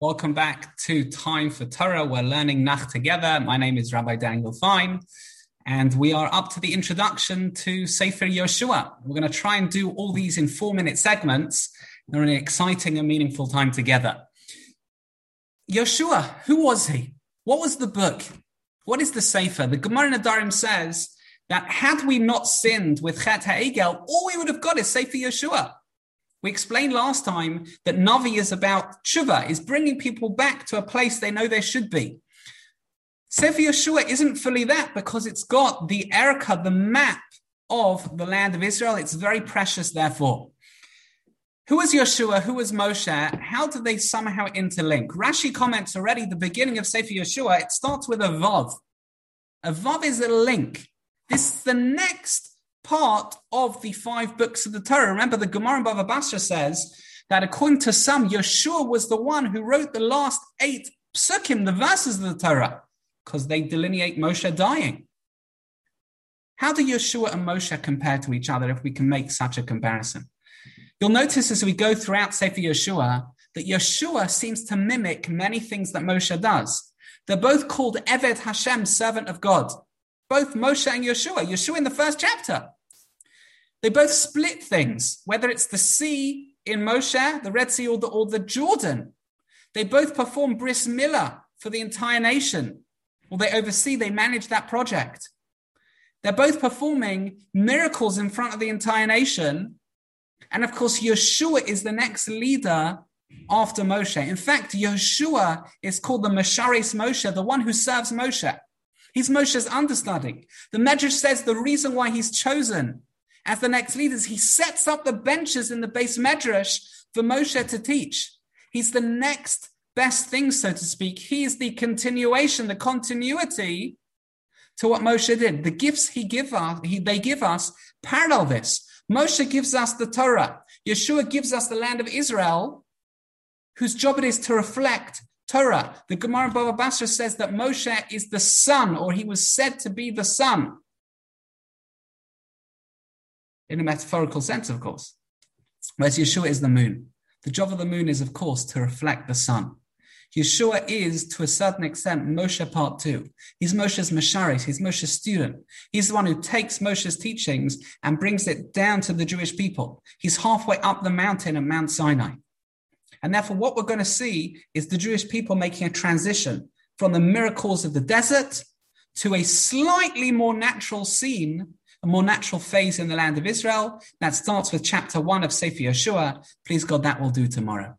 Welcome back to Time for Torah. We're learning Nach together. My name is Rabbi Daniel Fine, and we are up to the introduction to Sefer Yeshua. We're going to try and do all these in 4-minute segments. They're an exciting and meaningful time together. Yeshua, who was he? What was the book? What is the Sefer? The Gemara Nadarim says that had we not sinned with Chet HaEgel, all we would have got is Sefer Yeshua. We explained last time that Navi is about tshuva, is bringing people back to a place they know they should be. Sefer Yeshua isn't fully that because it's got the Ereka, the map of the land of Israel. It's very precious, therefore. Who was Yeshua? Who was Moshe? How do they somehow interlink? Rashi comments already, the beginning of Sefer Yeshua, it starts with a vav. A vav is a link. This is the next part of the 5 books of the Torah. Remember, the Gemara Bava Basra says that according to some, Yeshua was the one who wrote the last 8 psukim, the verses of the Torah, because they delineate Moshe dying. How do Yeshua and Moshe compare to each other, if we can make such a comparison? You'll notice as we go throughout Sefer Yeshua that Yeshua seems to mimic many things that Moshe does. They're both called Eved Hashem, servant of God. Both Moshe and Yeshua. Yeshua in the first chapter. They both split things, whether it's the sea in Moshe, the Red Sea, or the Jordan. They both perform bris milah for the entire nation. Or they oversee, they manage that project. They're both performing miracles in front of the entire nation. And of course, Yeshua is the next leader after Moshe. In fact, Yeshua is called the Mesharis Moshe, the one who serves Moshe. He's Moshe's understudy. The Medrash says the reason why he's chosen as the next leader is he sets up the benches in the base Medrash for Moshe to teach. He's the next best thing, so to speak. He is the continuation, the continuity to what Moshe did. The gifts they give us parallel this. Moshe gives us the Torah. Yeshua gives us the land of Israel, whose job it is to reflect Torah. The Gemara Bava Basra says that Moshe is the son, or he was said to be the son. In a metaphorical sense, of course. Whereas Yeshua is the moon. The job of the moon is, of course, to reflect the sun. Yeshua is, to a certain extent, Moshe part 2. He's Moshe's Mesharis. He's Moshe's student. He's the one who takes Moshe's teachings and brings it down to the Jewish people. He's halfway up the mountain at Mount Sinai. And therefore, what we're going to see is the Jewish people making a transition from the miracles of the desert to a slightly more natural scene, a more natural phase in the land of Israel. That starts with chapter 1 of Sefer Yeshua. Please, God, that will do tomorrow.